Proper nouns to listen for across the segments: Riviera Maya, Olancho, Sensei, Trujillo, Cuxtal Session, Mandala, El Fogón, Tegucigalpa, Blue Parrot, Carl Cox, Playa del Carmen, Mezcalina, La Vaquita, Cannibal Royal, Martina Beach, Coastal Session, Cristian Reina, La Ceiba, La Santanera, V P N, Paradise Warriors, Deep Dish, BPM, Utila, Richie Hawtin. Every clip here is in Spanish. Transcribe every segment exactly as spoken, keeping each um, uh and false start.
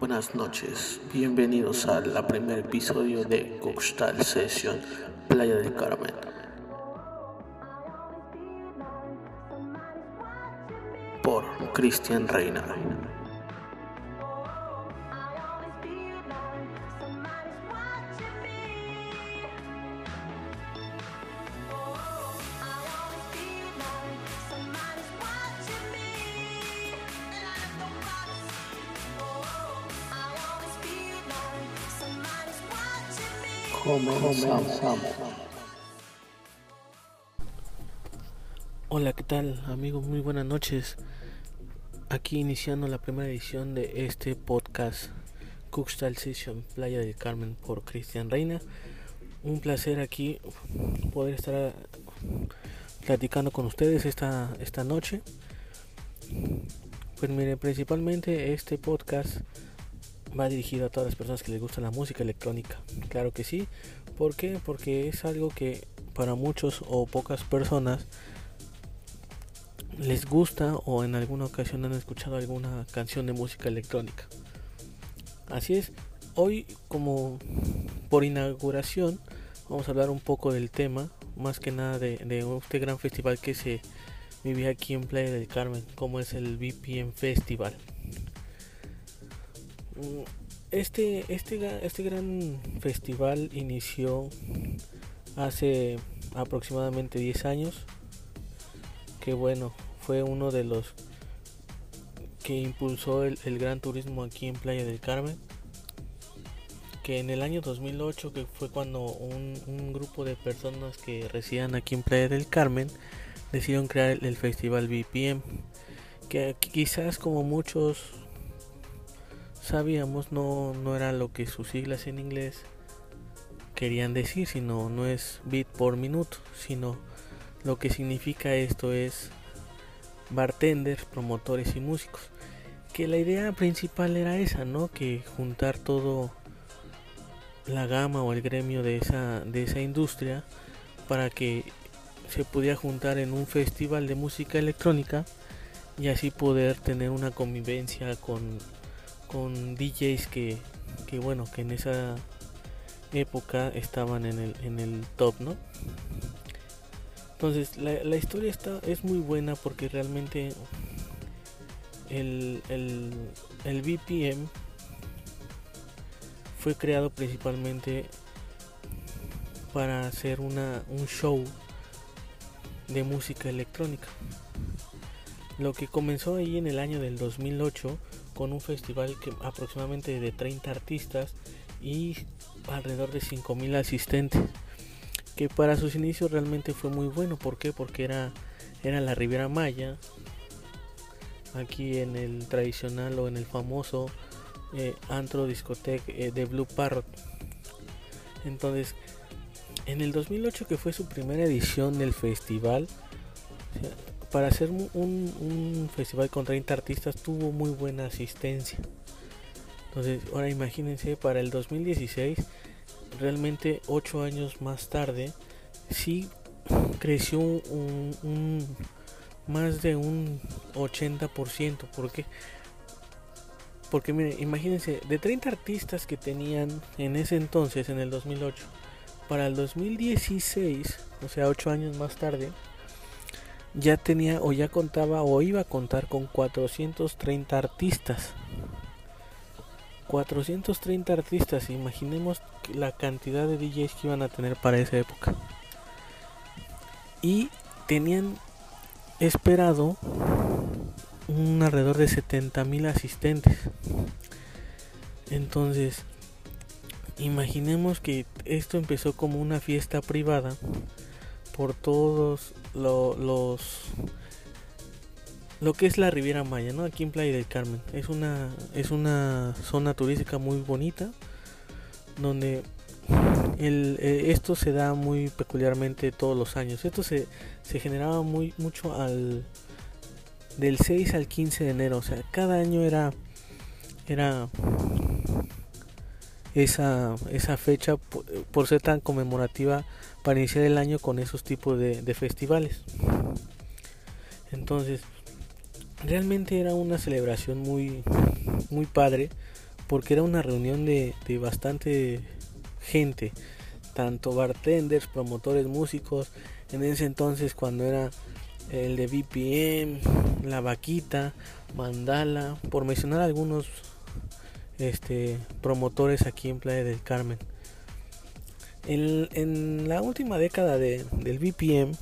Buenas noches, bienvenidos al primer episodio de Coastal Session, Playa del Carmen. Por Cristian Reina. Hola, ¿qué tal, amigos? Muy buenas noches. Aquí iniciando la primera edición de este podcast Cuxtal Session Playa del Carmen por Cristian Reina. Un placer aquí poder estar platicando con ustedes esta, esta noche. Pues mire, principalmente este podcast va dirigido a todas las personas que les gusta la música electrónica. Claro que sí. ¿Por qué? Porque es algo que para muchos o pocas personas les gusta, o en alguna ocasión han escuchado alguna canción de música electrónica. Así es, hoy, como por inauguración, vamos a hablar un poco del tema, más que nada de, de este gran festival que se vive aquí en Playa del Carmen, como es el V P N Festival. Este, este, este gran festival inició hace aproximadamente diez años, que bueno, fue uno de los que impulsó el, el gran turismo aquí en Playa del Carmen, que en el año dos mil ocho, que fue cuando un, un grupo de personas que residían aquí en Playa del Carmen decidieron crear el, el festival B P M, que quizás, como muchos sabíamos, no, no era lo que sus siglas en inglés querían decir, sino no es beat por minuto, sino lo que significa esto es bartenders, promotores y músicos. Que la idea principal era esa, ¿no? Que juntar todo la gama o el gremio de esa, de esa industria, para que se pudiera juntar en un festival de música electrónica y así poder tener una convivencia con con D Js que, que bueno, que en esa época estaban en el, en el top, ¿no? Entonces la, la historia está, es muy buena, porque realmente el, el, el B P M fue creado principalmente para hacer una, un show de música electrónica. Lo que comenzó ahí en el año del dos mil ocho con un festival que aproximadamente de treinta artistas y alrededor de cinco mil asistentes, que para sus inicios realmente fue muy bueno. ¿Por qué? Porque era, era la Riviera Maya, aquí en el tradicional o en el famoso eh, antro discoteca eh, de Blue Parrot. Entonces, en el dos mil ocho, que fue su primera edición del festival, o sea, para hacer un, un festival con treinta artistas tuvo muy buena asistencia. Entonces, ahora imagínense, para el dos mil dieciséis, realmente ocho años más tarde, sí creció un, un más de un ochenta por ciento. ¿Por qué? Porque miren, imagínense, de treinta artistas que tenían en ese entonces, en el dos mil ocho, para el dos mil dieciséis, o sea, ocho años más tarde, ya tenía o ya contaba o iba a contar con cuatrocientos treinta artistas. cuatrocientos treinta artistas, imaginemos la cantidad de D Js que iban a tener para esa época. Y tenían esperado un alrededor de setenta mil asistentes. Entonces, imaginemos que esto empezó como una fiesta privada por todos Lo, los lo que es la Riviera Maya, ¿no? Aquí en Playa del Carmen es una es una zona turística muy bonita, donde el, eh, esto se da muy peculiarmente todos los años. Esto se, se generaba muy mucho al del seis al quince de enero, o sea, cada año era era esa esa fecha por, por ser tan conmemorativa, para iniciar el año con esos tipos de, de festivales. Entonces, realmente era una celebración muy muy padre, porque era una reunión de, de bastante gente, tanto bartenders, promotores, músicos. En ese entonces, cuando era el de B P M, La Vaquita, Mandala, por mencionar algunos este, promotores aquí en Playa del Carmen. En, en la última década de, del B P M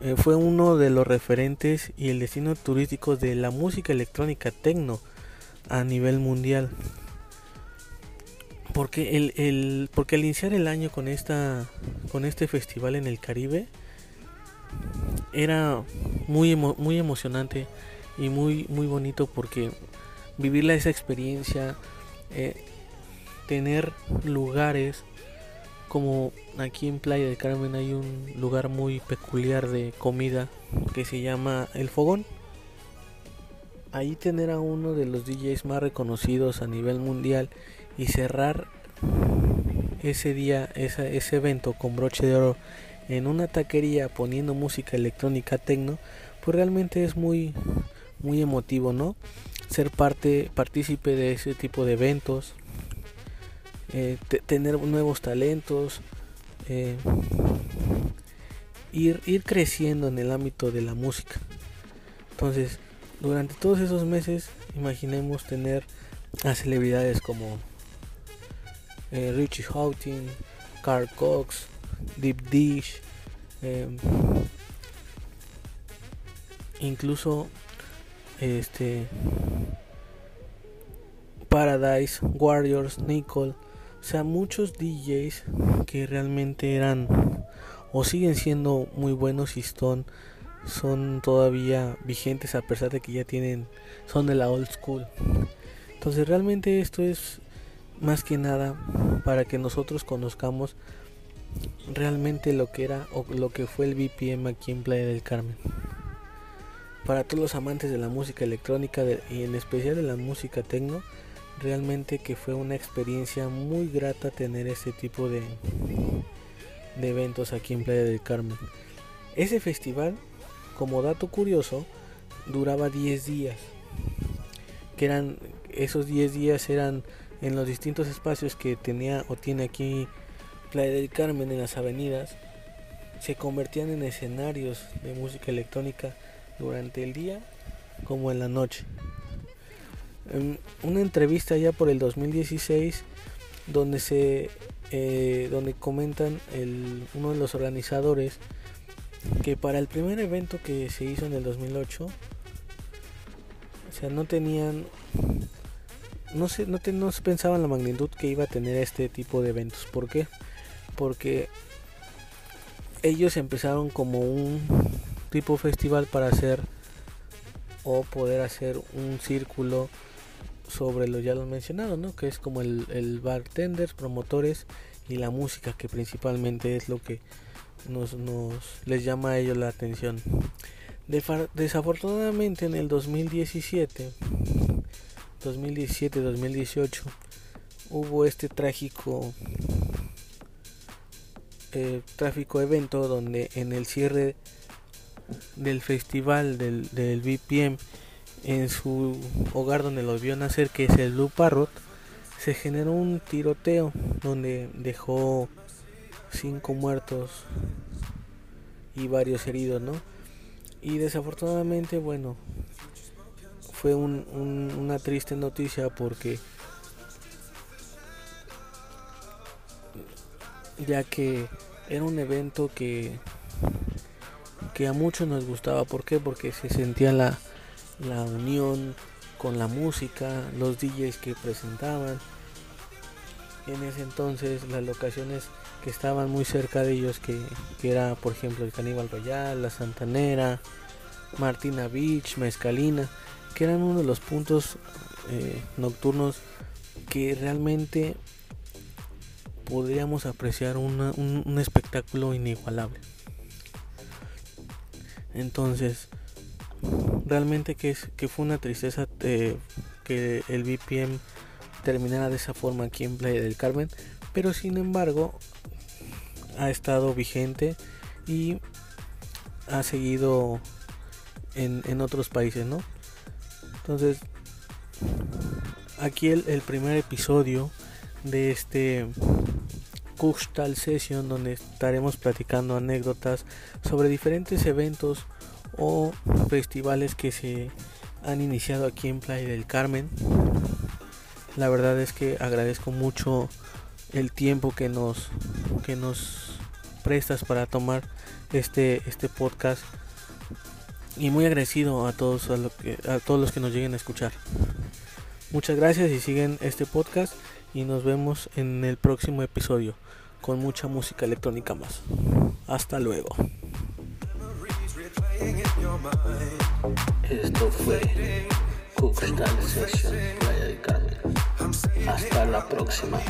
eh, fue uno de los referentes y el destino turístico de la música electrónica techno a nivel mundial. Porque el, el porque al iniciar el año con esta con este festival en el Caribe era muy emo, muy emocionante y muy muy bonito, porque vivirla esa experiencia, eh, tener lugares como aquí en Playa del Carmen hay un lugar muy peculiar de comida que se llama El Fogón. Ahí tener a uno de los D Js más reconocidos a nivel mundial y cerrar ese día, esa, ese evento con broche de oro en una taquería poniendo música electrónica techno, pues realmente es muy, muy emotivo, ¿no? Ser parte, partícipe de ese tipo de eventos. Eh, t- tener nuevos talentos, eh, ir, ir creciendo en el ámbito de la música. Entonces, durante todos esos meses, imaginemos tener a celebridades como eh, Richie Hawtin, Carl Cox, Deep Dish, eh, incluso este Paradise Warriors, Nicole. O sea, muchos D Js que realmente eran o siguen siendo muy buenos y son, son todavía vigentes, a pesar de que ya tienen, son de la old school. Entonces realmente esto es más que nada para que nosotros conozcamos realmente lo que era o lo que fue el B P M aquí en Playa del Carmen. Para todos los amantes de la música electrónica de, y en especial de la música techno, realmente que fue una experiencia muy grata tener este tipo de, de eventos aquí en Playa del Carmen. Ese festival, como dato curioso, duraba diez días. Que eran, esos diez días eran en los distintos espacios que tenía o tiene aquí Playa del Carmen, en las avenidas. Se convertían en escenarios de música electrónica durante el día como en la noche. Una entrevista ya por el dos mil dieciséis donde se eh, donde comentan el, uno de los organizadores que para el primer evento que se hizo en el dos mil ocho, o sea, no tenían no se, no, te, no se pensaban la magnitud que iba a tener este tipo de eventos. ¿Por qué? Porque ellos empezaron como un tipo festival para hacer o poder hacer un círculo sobre lo ya lo mencionado, ¿no? Que es como el, el bartenders, promotores y la música, que principalmente es lo que nos, nos les llama a ellos la atención. Defa- desafortunadamente en el dos mil diecisiete, dos mil dieciocho hubo este trágico eh, tráfico evento donde en el cierre del festival del, del B P M, en su hogar donde los vio nacer, que es el Blue Parrot, se generó un tiroteo donde dejó cinco muertos y varios heridos, ¿no? Y desafortunadamente, bueno, fue un, un, una triste noticia, porque ya que era un evento que que a muchos nos gustaba. ¿Por qué? Porque se sentía la, la unión con la música, los D Js que presentaban. En ese entonces las locaciones que estaban muy cerca de ellos, que, que era por ejemplo el Cannibal Royal, La Santanera, Martina Beach, Mezcalina, que eran uno de los puntos eh, nocturnos que realmente podríamos apreciar una, un, un espectáculo inigualable. Entonces, realmente que, es, que fue una tristeza eh, que el B P M terminara de esa forma aquí en Playa del Carmen, pero sin embargo ha estado vigente y ha seguido en, en otros países, ¿no? Entonces, aquí el, el primer episodio de este Cuxtal Session, donde estaremos platicando anécdotas sobre diferentes eventos o festivales que se han iniciado aquí en Playa del Carmen. La verdad es que agradezco mucho el tiempo que nos que nos prestas para tomar este este podcast, y muy agradecido a todos a, lo que, a todos los que nos lleguen a escuchar. Muchas gracias y siguen este podcast, y nos vemos en el próximo episodio con mucha música electrónica más. Hasta luego. Esto fue Cuxtal Session Playa del Carmen. Hasta la próxima.